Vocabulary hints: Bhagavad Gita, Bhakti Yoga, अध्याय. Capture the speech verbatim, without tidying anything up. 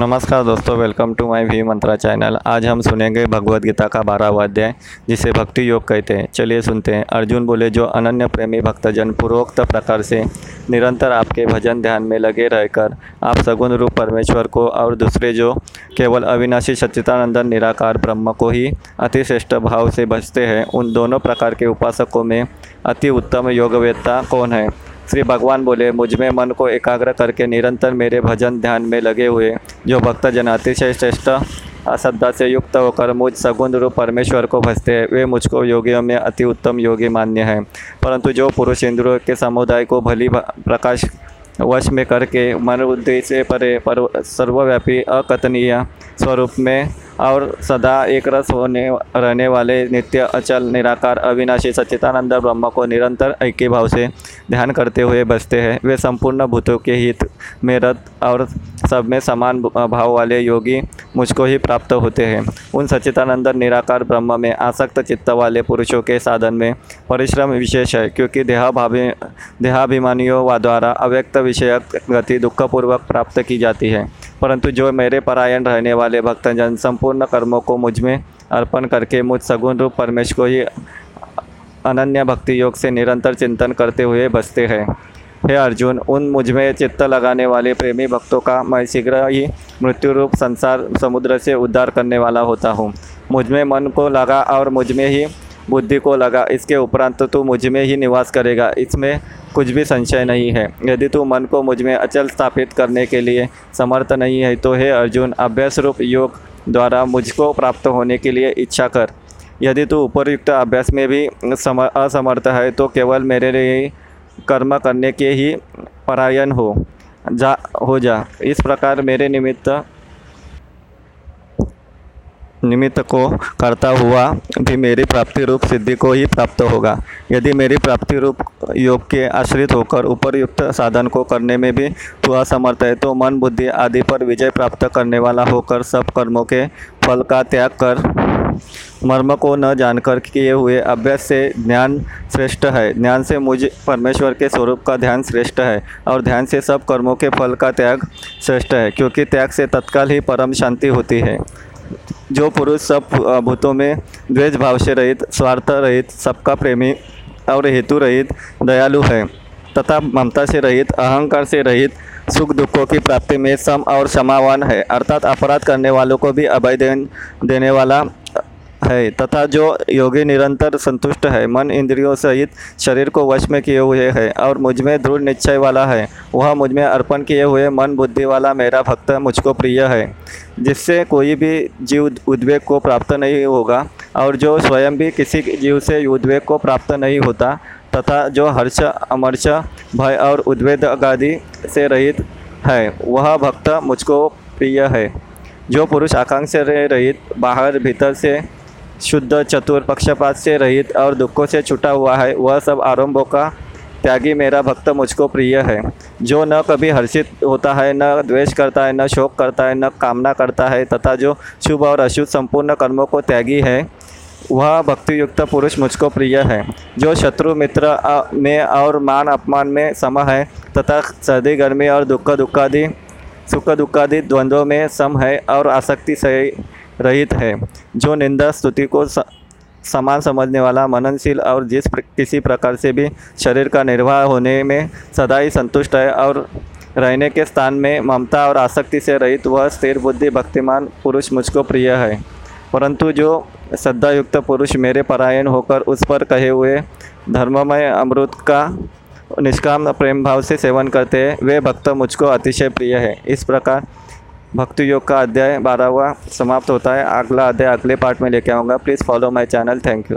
नमस्कार दोस्तों, welcome to my V Mantra channel. आज हम सुनेंगे भगवद गीता का बारहवां अध्याय जिसे भक्ति योग कहते हैं। चलिए सुनते हैं। अर्जुन बोले, जो अनन्य प्रेमी भक्तजन पूर्वोक्त प्रकार से निरंतर आपके भजन ध्यान में लगे रहकर आप सगुण रूप परमेश्वर को और दूसरे जो केवल अविनाशी सच्चिदानंदन निराकार ब्रह्म को ही अतिश्रेष्ठ भाव से भजते हैं, उन दोनों प्रकार के उपासकों में अति उत्तम योगवेत्ता कौन है। श्री भगवान बोले, मुझ में मन को एकाग्र करके निरंतर मेरे भजन ध्यान में लगे हुए जो भक्तजन अतिशय श्रेष्ठ श्रद्धा से युक्त होकर मुझ सगुण रूप परमेश्वर को भजते हैं, वे मुझको योगियों में अति उत्तम योगी मान्य हैं। परंतु जो पुरुष इंद्रियों के समुदाय को भली प्रकाश वश में करके मन बुद्धि से परे पर सर्वव्यापी अकथनीय स्वरूप में और सदा एक रस होने रहने वाले नित्य अचल निराकार अविनाशी सच्चिदानंद ब्रह्म को निरंतर ऐक्य भाव से ध्यान करते हुए बसते हैं, वे संपूर्ण भूतों के हित में रत और सब में समान भाव वाले योगी मुझको ही प्राप्त होते हैं। उन सच्चिदानंद निराकार ब्रह्म में आसक्त चित्त वाले पुरुषों के साधन में परिश्रम विशेष है, क्योंकि देहाभावी देहाभिमानियों व द्वारा अव्यक्त विषयक गति दुखपूर्वक प्राप्त की जाती है। परंतु जो मेरे परायण रहने वाले भक्तजन संपूर्ण कर्मों को मुझ में अर्पण करके मुझ सगुण रूप परमेश्वर को ही अनन्य भक्ति योग से निरंतर चिंतन करते हुए बसते हैं। हे अर्जुन, उन मुझ में चित्त लगाने वाले प्रेमी भक्तों का मैं शीघ्र ही मृत्यु रूप संसार समुद्र से उद्धार करने वाला होता हूँ। मुझ में मन को लगा और मुझ में ही बुद्धि को लगा, इसके उपरांत तू मुझ में ही निवास करेगा, इसमें कुछ भी संशय नहीं है। यदि तू मन को मुझ में अचल स्थापित करने के लिए समर्थ नहीं है तो हे अर्जुन, अभ्यास रूप योग द्वारा मुझको प्राप्त होने के लिए इच्छा कर। यदि तू उपरयुक्त अभ्यास में भी असमर्थ है तो केवल मेरे लिए कर्म करने के ही परायण हो जा हो जा इस प्रकार मेरे निमित्त निमित्त को करता हुआ भी मेरी प्राप्ति रूप सिद्धि को ही प्राप्त होगा। यदि मेरी प्राप्ति रूप योग के आश्रित होकर उपरयुक्त साधन को करने में भी तू असमर्थ है तो मन बुद्धि आदि पर विजय प्राप्त करने वाला होकर सब कर्मों के फल का त्याग कर मर्म को न जानकर किए हुए अभ्यास से ज्ञान श्रेष्ठ है। ज्ञान से मुझ परमेश्वर के स्वरूप का ध्यान श्रेष्ठ है और ध्यान से सब कर्मों के फल का त्याग श्रेष्ठ है, क्योंकि त्याग से तत्काल ही परम शांति होती है। जो पुरुष सब भूतों में द्वेष भाव से रहित, स्वार्थ रहित, सबका प्रेमी और हेतु रहित दयालु है तथा ममता से रहित, अहंकार से रहित, सुख दुखों की प्राप्ति में सम और क्षमावान है, अर्थात अपराध करने वालों को भी अभय देने वाला है तथा जो योगी निरंतर संतुष्ट है, मन इंद्रियों सहित शरीर को वश में किए हुए है और मुझ में दृढ़ निश्चय वाला है, वह मुझ में अर्पण किए हुए मन बुद्धि वाला मेरा भक्त मुझको प्रिय है, जिससे कोई भी जीव उद्वेग को प्राप्त नहीं होगा और जो स्वयं भी किसी जीव से उद्वेग को प्राप्त नहीं होता तथा जो हर्ष अमर्ष भय और उद्वेग आदि से रहित है, वह भक्त मुझको प्रिय है। जो पुरुष आकांक्षा से रहित, बाहर भीतर से शुद्ध, चतुर, पक्षपात से रहित और दुखों से छुटा हुआ है, वह सब आरंभों का त्यागी मेरा भक्त मुझको प्रिय है। जो न कभी हर्षित होता है, न द्वेष करता है, न शोक करता है, न कामना करता है तथा जो शुभ और अशुभ संपूर्ण कर्मों को त्यागी है, वह भक्ति युक्त पुरुष मुझको प्रिय है। जो शत्रु मित्र में और मान अपमान में सम है तथा सर्दी गर्मी और दुख दुखादि सुख दुखादि द्वंद्वों में सम है और आसक्ति से रहित है, जो निंदा स्तुति को समान समझने वाला, मननशील और जिस किसी प्रकार से भी शरीर का निर्वाह होने में सदा ही संतुष्ट है और रहने के स्थान में ममता और आसक्ति से रहित, वह स्थिर बुद्धि भक्तिमान पुरुष मुझको प्रिय है। परंतु जो श्रद्धायुक्त पुरुष मेरे परायण होकर उस पर कहे हुए धर्ममय अमृत का निष्काम प्रेम भाव से सेवन करते हैं, वे भक्त मुझको अतिशय प्रिय है। इस प्रकार भक्ति योग का अध्याय बारहवां समाप्त होता है। अगला अध्याय अगले पार्ट में लेके आऊँगा। Please follow my channel. Thank you.